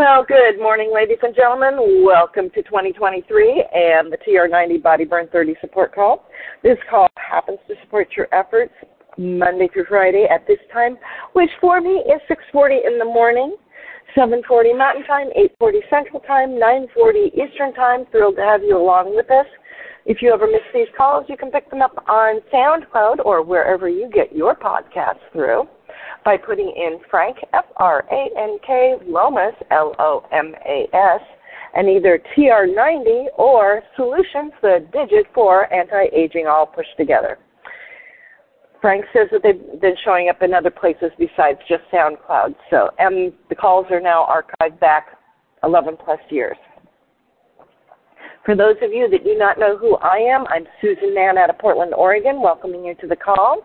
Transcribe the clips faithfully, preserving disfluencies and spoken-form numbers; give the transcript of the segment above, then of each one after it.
Well, good morning, ladies and gentlemen. Welcome to twenty twenty-three and the T R ninety Body Burn thirty support call. This call happens to support your efforts Monday through Friday at this time, which for me is six forty in the morning, seven forty Mountain Time, eight forty Central Time, nine forty Eastern Time. Thrilled to have you along with us. If you ever miss these calls, you can pick them up on SoundCloud or wherever you get your podcasts through by putting in Frank, F R A N K, Lomas, L O M A S, and either T R ninety or Solutions, the digit for anti-aging, all pushed together. Frank says that they've been showing up in other places besides just SoundCloud. So, and the calls are now archived back eleven plus years. For those of you that do not know who I am, I'm Susan Mann out of Portland, Oregon, welcoming you to the call.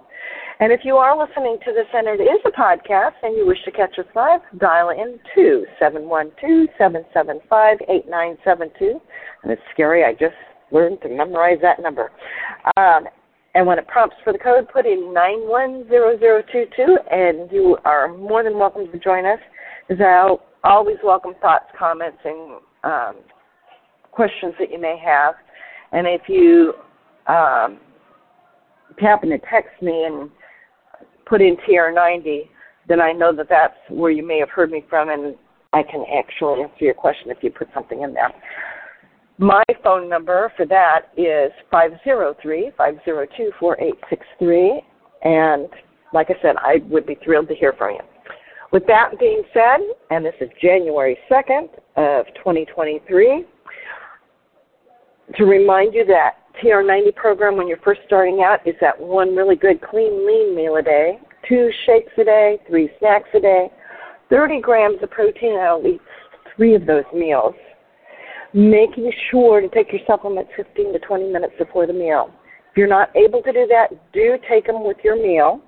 And if you are listening to this and it is a podcast and you wish to catch us live, dial in to seven one two, seven seven five, eight nine seven two. And it's scary. I just learned to memorize that number. Um, And when it prompts for the code, put in nine one zero zero two two, and you are more than welcome to join us, as I always welcome thoughts, comments, and um, questions that you may have. And if you um, happen to text me and put in T R ninety, then I know that that's where you may have heard me from, and I can actually answer your question if you put something in there. My phone number for that is five oh three, five oh two, four eight six three, and like I said, I would be thrilled to hear from you. With that being said, and this is January second of twenty twenty-three, to remind you that T R ninety program when you're first starting out is that one really good clean, lean meal a day, two shakes a day, three snacks a day, thirty grams of protein at least three of those meals, making sure to take your supplements fifteen to twenty minutes before the meal. If you're not able to do that, do take them with your meal.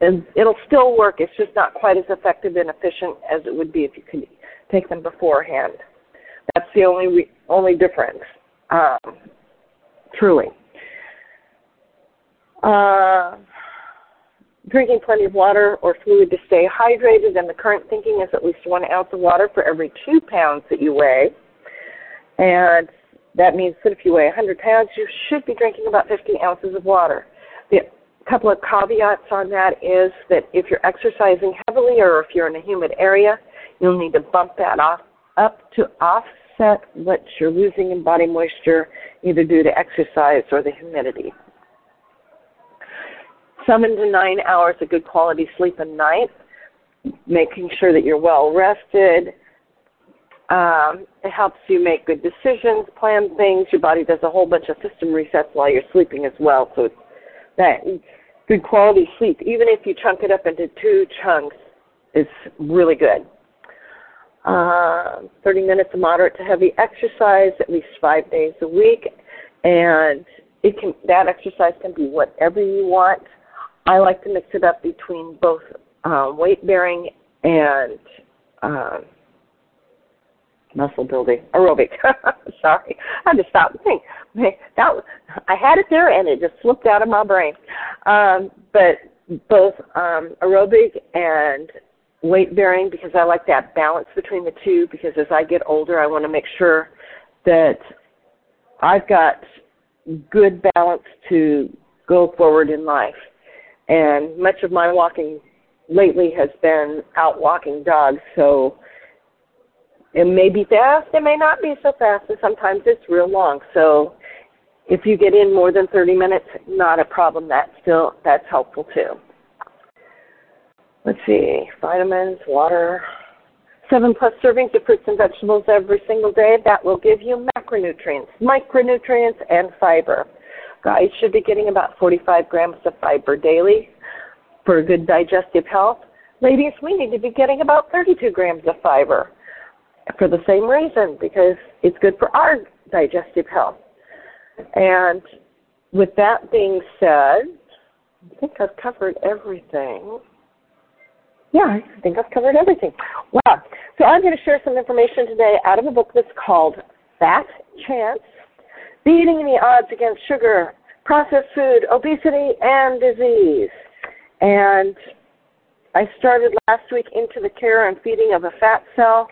And it'll still work. It's just not quite as effective and efficient as it would be if you could take them beforehand. That's the only re- only difference, um, truly. Uh, drinking plenty of water or fluid to stay hydrated, and the current thinking is at least one ounce of water for every two pounds that you weigh. And that means that if you weigh one hundred pounds, you should be drinking about fifty ounces of water. The couple of caveats on that is that if you're exercising heavily or if you're in a humid area, you'll need to bump that off, up to offset what you're losing in body moisture, either due to exercise or the humidity. Seven to nine hours of good quality sleep a night, making sure that you're well rested. Um, it helps you make good decisions, plan things. Your body does a whole bunch of system resets while you're sleeping as well. So it's that good quality sleep, even if you chunk it up into two chunks, is really good. Uh, thirty minutes of moderate to heavy exercise, at least five days a week. And it can, that exercise can be whatever you want. I like to mix it up between both uh, weight-bearing and uh, muscle building, aerobic. Sorry, I had to stop and think. That was, I had it there and it just slipped out of my brain. Um, but both um, aerobic and weight bearing, because I like that balance between the two. Because as I get older, I want to make sure that I've got good balance to go forward in life. And much of my walking lately has been out walking dogs. So it may be fast, it may not be so fast, and sometimes it's real long. So if you get in more than thirty minutes, not a problem. That's still, that's helpful too. Let's see, vitamins, water. Seven plus servings of fruits and vegetables every single day. That will give you macronutrients, micronutrients, and fiber. Guys should be getting about forty-five grams of fiber daily for good digestive health. Ladies, we need to be getting about thirty-two grams of fiber, for the same reason, because it's good for our digestive health. And with that being said, I think I've covered everything. Yeah, I think I've covered everything. Wow. So I'm going to share some information today out of a book that's called Fat Chance: Beating the Odds Against Sugar, Processed Food, Obesity, and Disease. And I started last week into the care and feeding of a fat cell,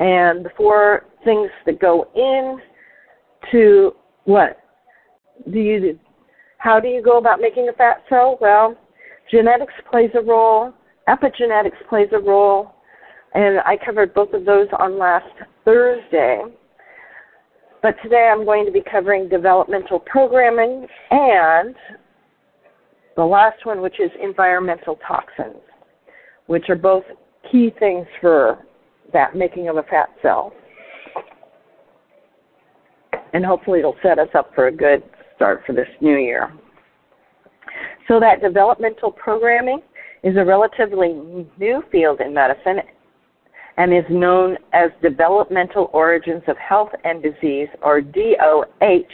and the four things that go in to what do you do? How do you go about making a fat cell? Well, genetics plays a role, epigenetics plays a role, and I covered both of those on last Thursday. But today I'm going to be covering developmental programming and the last one, which is environmental toxins, which are both key things for that making of a fat cell. And hopefully it'll set us up for a good start for this new year. So that developmental programming is a relatively new field in medicine and is known as Developmental Origins of Health and Disease, or D O H,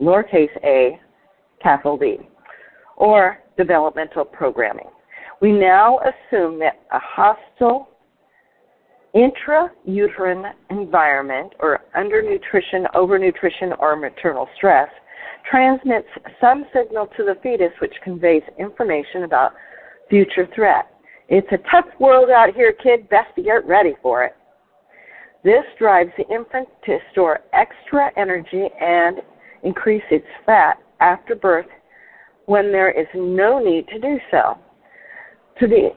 lowercase a, capital D, or developmental programming. We now assume that a hostile intrauterine environment, or undernutrition, overnutrition, or maternal stress, transmits some signal to the fetus which conveys information about future threat. It's a tough world out here, kid. Best to get ready for it. This drives the infant to store extra energy and increase its fat after birth when there is no need to do so, to the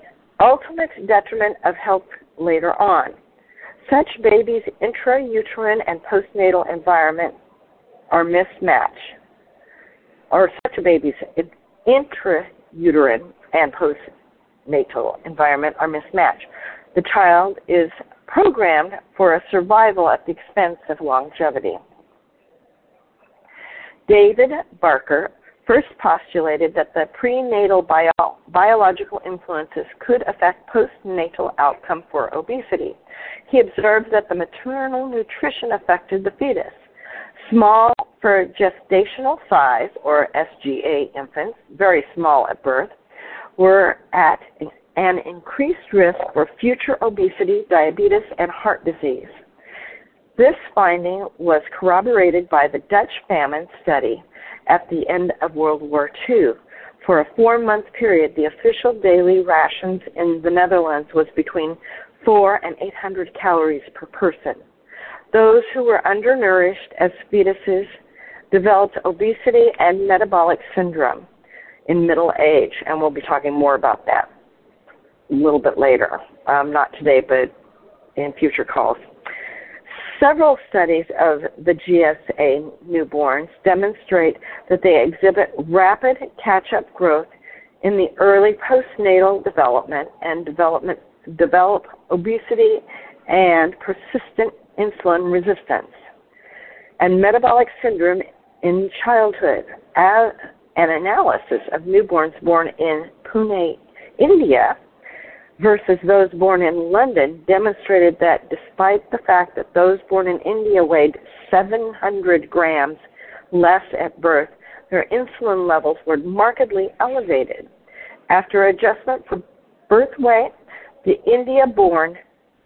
ultimate detriment of health later on. Such babies' intrauterine and postnatal environment are mismatched, or such a baby's intrauterine and postnatal natal environment are mismatched. The child is programmed for a survival at the expense of longevity. David Barker first postulated that the prenatal bio- biological influences could affect postnatal outcome for obesity. He observed that the maternal nutrition affected the fetus. Small for gestational size, or S G A infants, very small at birth, were at an increased risk for future obesity, diabetes, and heart disease. This finding was corroborated by the Dutch famine study at the end of World War Two. For a four-month period, the official daily rations in the Netherlands was between four and eight hundred calories per person. Those who were undernourished as fetuses developed obesity and metabolic syndrome in middle age, and we'll be talking more about that a little bit later, um, not today, but in future calls. Several studies of the G S A newborns demonstrate that they exhibit rapid catch-up growth in the early postnatal development and development, develop obesity and persistent insulin resistance and metabolic syndrome in childhood. As an analysis of newborns born in Pune, India, versus those born in London demonstrated that despite the fact that those born in India weighed seven hundred grams less at birth, their insulin levels were markedly elevated. After adjustment for birth weight, the India-born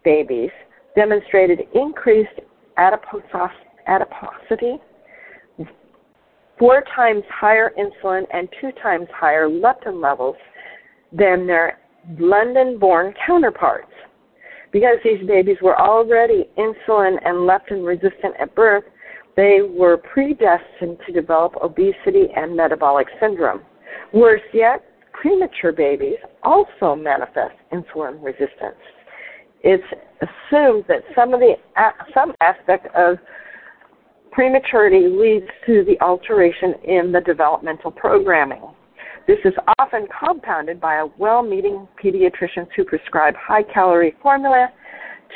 babies demonstrated increased adipos- adiposity, four times higher insulin and two times higher leptin levels than their London-born counterparts. Because these babies were already insulin and leptin resistant at birth, they were predestined to develop obesity and metabolic syndrome. Worse yet, premature babies also manifest insulin resistance. It's assumed that some of the some aspect of prematurity leads to the alteration in the developmental programming. This is often compounded by a well-meaning pediatricians who prescribe high-calorie formula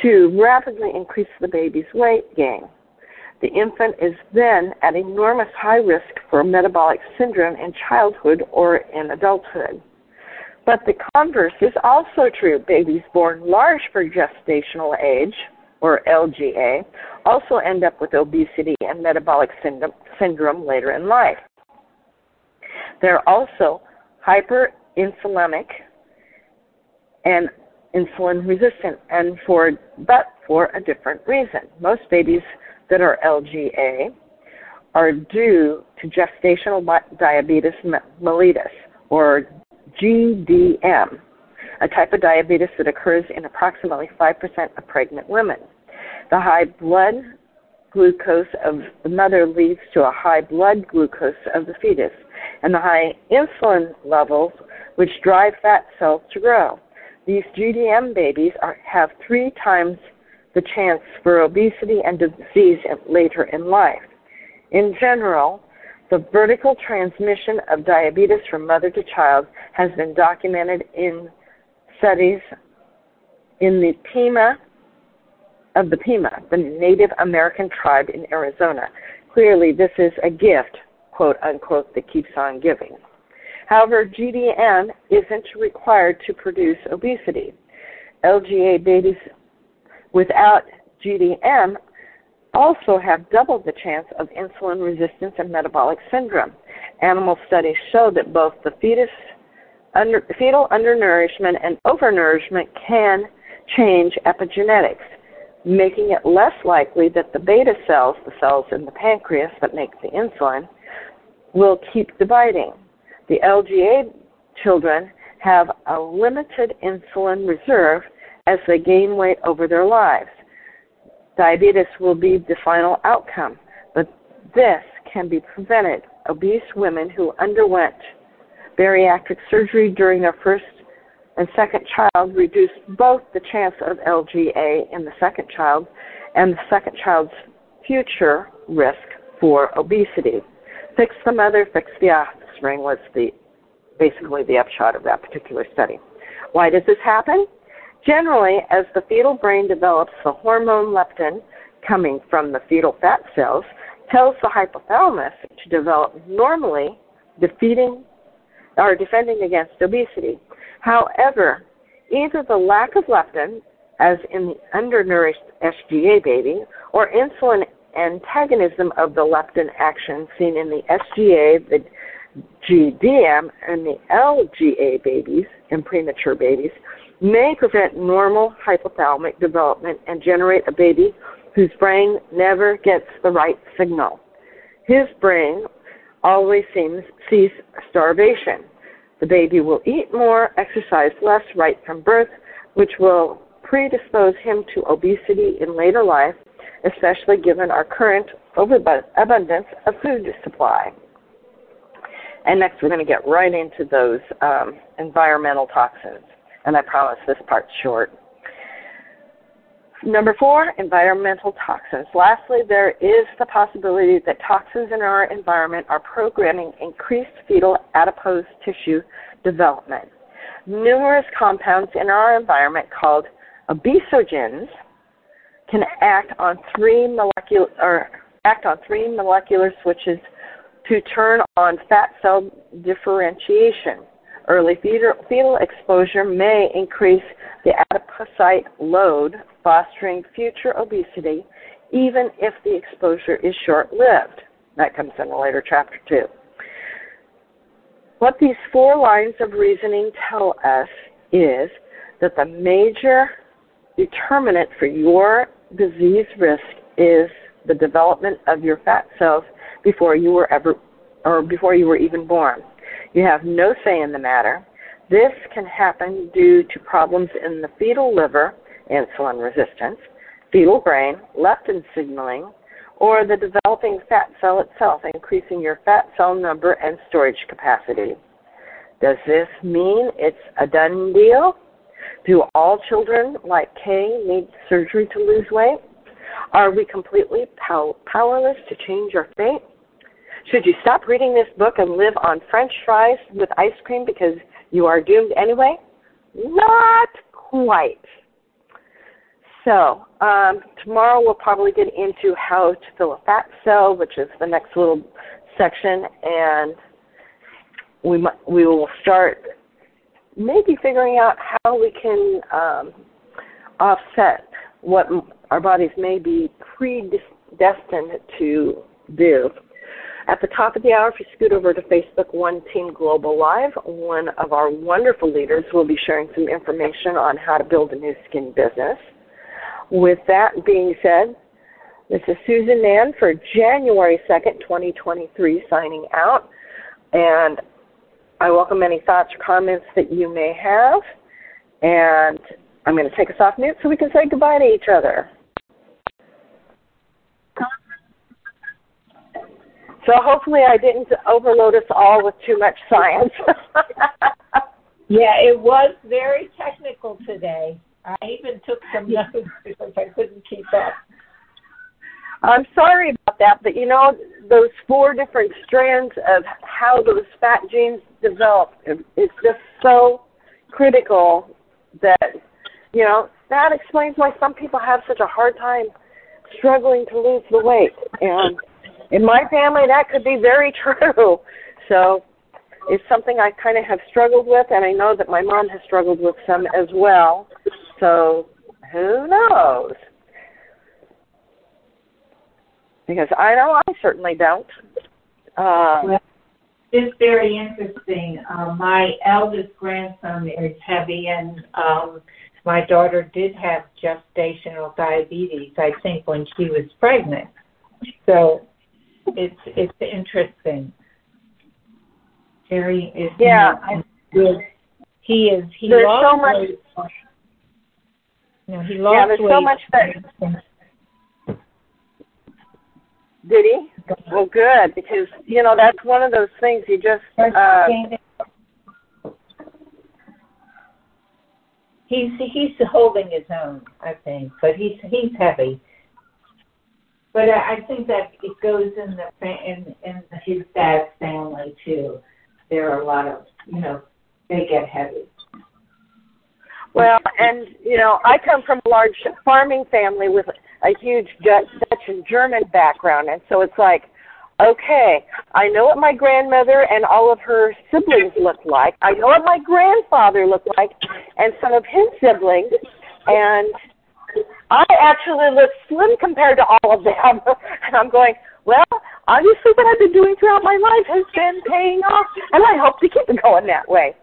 to rapidly increase the baby's weight gain. The infant is then at enormous high risk for metabolic syndrome in childhood or in adulthood. But the converse is also true. Babies born large for gestational age, or L G A, also end up with obesity and metabolic syndrome, syndrome later in life. They're also hyperinsulinic and insulin resistant, and for but for a different reason. Most babies that are L G A are due to gestational diabetes mellitus, or G D M, a type of diabetes that occurs in approximately five percent of pregnant women. the high blood glucose of the mother leads to a high blood glucose of the fetus and the high insulin levels, which drive fat cells to grow. These G D M babies are, have three times the chance for obesity and disease later in life. In general, the vertical transmission of diabetes from mother to child has been documented in studies in the Pima of the Pima, the Native American tribe in Arizona. Clearly, this is a gift, quote unquote, that keeps on giving. However, G D M isn't required to produce obesity. L G A babies without G D M also have double the chance of insulin resistance and metabolic syndrome. Animal studies show that both the fetus under, fetal undernourishment and overnourishment can change epigenetics, making it less likely that the beta cells, the cells in the pancreas that make the insulin, will keep dividing. The L G A children have a limited insulin reserve as they gain weight over their lives. Diabetes will be the final outcome, but this can be prevented. Obese women who underwent bariatric surgery during their first and second child reduced both the chance of L G A in the second child and the second child's future risk for obesity. Fix the mother, fix the offspring was the basically the upshot of that particular study. Why does this happen? Generally, as the fetal brain develops, the hormone leptin coming from the fetal fat cells tells the hypothalamus to develop normally, defeating or defending against obesity. However, either the lack of leptin, as in the undernourished S G A baby, or insulin antagonism of the leptin action seen in the S G A, the G D M, and the L G A babies and premature babies, may prevent normal hypothalamic development and generate a baby whose brain never gets the right signal. His brain always seems, sees starvation. The baby will eat more, exercise less right from birth, which will predispose him to obesity in later life, especially given our current overabundance of food supply. And next we're going to get right into those um, environmental toxins. And I promise this part's short. Number four, environmental toxins. Lastly, there is the possibility that toxins in our environment are programming increased fetal adipose tissue development. Numerous compounds in our environment called obesogens can act on three molecular or act on three molecular switches to turn on fat cell differentiation. Early fetal exposure may increase the adipocyte load, fostering future obesity, even if the exposure is short-lived. That comes in a later chapter, too. What these four lines of reasoning tell us is that the major determinant for your disease risk is the development of your fat cells before you were ever, or before you were even born. You have no say in the matter. This can happen due to problems in the fetal liver, insulin resistance, fetal brain, leptin signaling, or the developing fat cell itself, increasing your fat cell number and storage capacity. Does this mean it's a done deal? Do all children like Kay need surgery to lose weight? Are we completely pow- powerless to change our fate? Should you stop reading this book and live on French fries with ice cream because you are doomed anyway? Not quite. So um, tomorrow we'll probably get into how to fill a fat cell, which is the next little section, and we mu- we will start maybe figuring out how we can um, offset what our bodies may be predestined to do. At the top of the hour, if you scoot over to Facebook, One Team Global Live, one of our wonderful leaders will be sharing some information on how to build a new skin business. With that being said, this is Susan Mann for January second, twenty twenty-three, signing out. And I welcome any thoughts or comments that you may have. And I'm going to take us off mute so we can say goodbye to each other. So hopefully I didn't overload us all with too much science. Yeah, it was very technical today. I even took some notes because I couldn't keep up. I'm sorry about that, but you know, those four different strands of how those fat genes develop, it's just so critical that, you know, that explains why some people have such a hard time struggling to lose the weight. And in my family, that could be very true. So it's something I kind of have struggled with, and I know that my mom has struggled with some as well. So who knows? Because I know I certainly don't. Uh, well, it's very interesting. Uh, my eldest grandson is heavy, and um, my daughter did have gestational diabetes, I think, when she was pregnant. So it's it's interesting. Very is yeah. Good. He is. He there's lost so much. No, he lost yeah, there's weight. so much that. Did he? Well, good, because, you know, that's one of those things you just... Uh, he's he's holding his own, I think, but he's he's heavy. But I think that it goes in the in, in his dad's family, too. There are a lot of, you know, they get heavy. Well, and, you know, I come from a large farming family with a huge Dutch and German background, and so it's like, okay, I know what my grandmother and all of her siblings looked like. I know what my grandfather looked like and some of his siblings, and I actually look slim compared to all of them. And I'm going, well, obviously what I've been doing throughout my life has been paying off, and I hope to keep it going that way.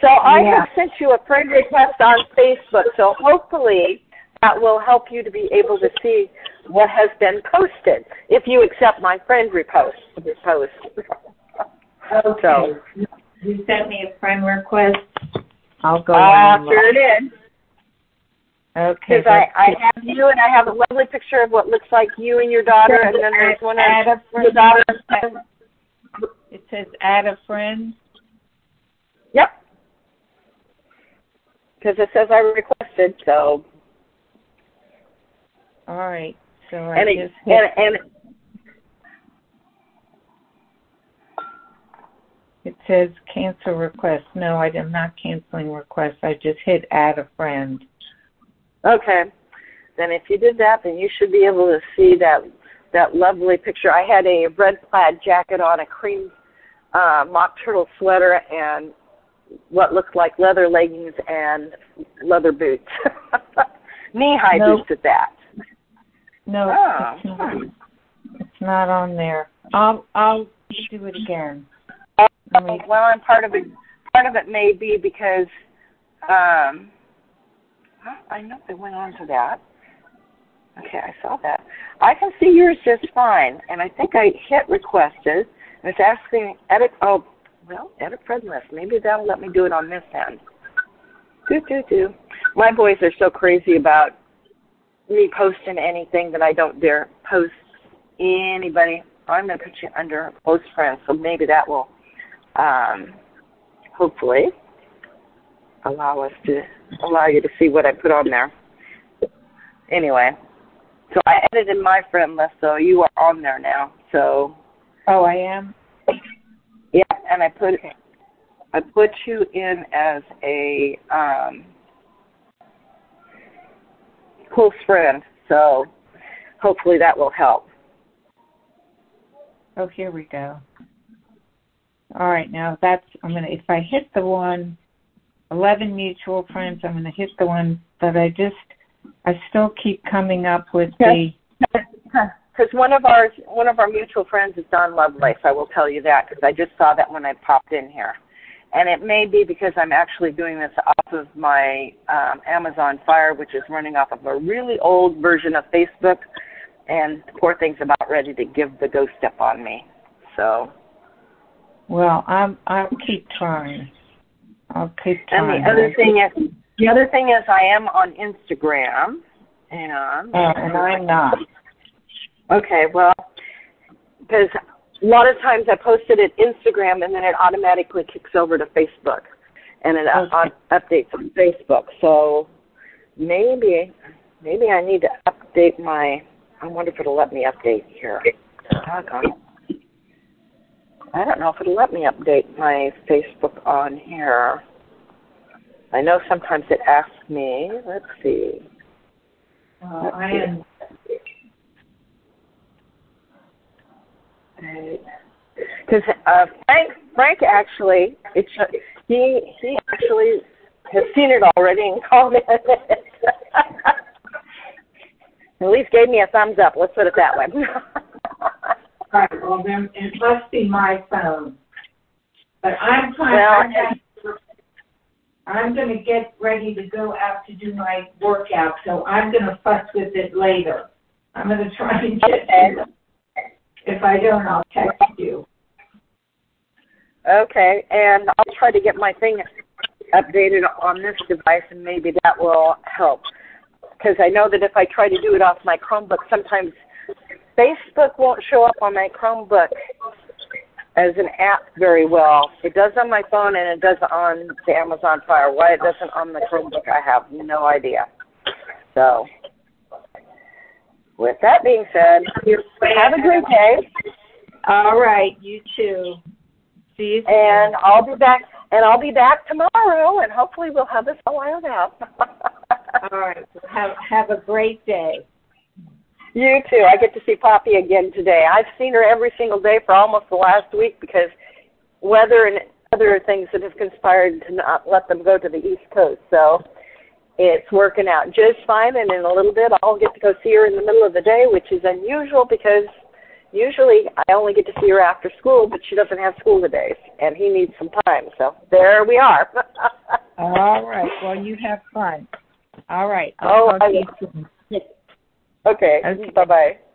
So I yeah. have sent you a friend request on Facebook, so hopefully that will help you to be able to see what has been posted, if you accept my friend repost. repost. Okay. So, you sent me a friend request? I'll go on. Uh, sure it is. Okay. Because I, I have you, and I have a lovely picture of what looks like you and your daughter, and then there's one of your daughter. It says add a friend. Yep. Because it says I requested, so. All right. So I and, it, just and, and it says cancel request. No, I am not canceling requests. I just hit add a friend. Okay. Then if you did that, then you should be able to see that that lovely picture. I had a red plaid jacket on, a cream uh, mock turtle sweater, and what looked like leather leggings and leather boots, knee-high nope. boots at that. No, oh. it's, not, it's not on there. I'll I'll do it again. Oh, well, and part of it part of it may be because um, I know they went on to that. Okay, I saw that. I can see yours just fine, and I think I hit requested, and it's asking edit. Oh. Well, add a friend list. Maybe that'll let me do it on this end. Do, do, do. My boys are so crazy about me posting anything that I don't dare post anybody. I'm going to put you under close friends, so maybe that will um, hopefully allow us to allow you to see what I put on there. Anyway, so I edited my friend list, so you are on there now. So. Oh, I am? Yeah, and I put okay. I put you in as a um, close friend, so hopefully that will help. Oh, here we go. All right, now that's I'm gonna if I hit the one eleven mutual friends, I'm gonna hit the one that I just I still keep coming up with yes. the. Because one of our one of our mutual friends is Don Lovelace, I will tell you that, because I just saw that when I popped in here. And it may be because I'm actually doing this off of my um, Amazon Fire, which is running off of a really old version of Facebook, and the poor thing's about ready to give the ghost step on me. So, well, I'm, I'll keep trying. I'll keep trying. And the other thing is, the other thing is, I am on Instagram, and, uh, and I'm not. Okay, well, because a lot of times I post it at Instagram, and then it automatically kicks over to Facebook, and it okay. uh, updates on Facebook. So maybe maybe I need to update my – I wonder if it'll let me update here. I don't know if it'll let me update my Facebook on here. I know sometimes it asks me. Let's see. Well, Let's I see. am. Because uh, Frank, Frank actually, it, he he actually has seen it already and commented. At least gave me a thumbs up. Let's put it that way. All right. Well, then it must be my phone. But I'm trying. Well, I'm going to get ready to go out to do my workout, so I'm going to fuss with it later. I'm going to try and get it. If I don't, I'll text you. Okay, and I'll try to get my thing updated on this device, and maybe that will help. Because I know that if I try to do it off my Chromebook, sometimes Facebook won't show up on my Chromebook as an app very well. It does on my phone, and it does on the Amazon Fire. Why it doesn't on the Chromebook, I have no idea. So, with that being said, have a great day. All right, you too. See you soon. And I'll be back. And I'll be back tomorrow, and hopefully we'll have this all ironed out. All right. Have have a great day. You too. I get to see Poppy again today. I've seen her every single day for almost the last week because weather and other things that have conspired to not let them go to the East Coast. So it's working out just fine, and in a little bit I'll get to go see her in the middle of the day, which is unusual because usually I only get to see her after school, but she doesn't have school today, and he needs some time. So there we are. All right. Well, you have fun. All right. I'll oh, talk I- to you soon. Okay. Okay. Bye-bye.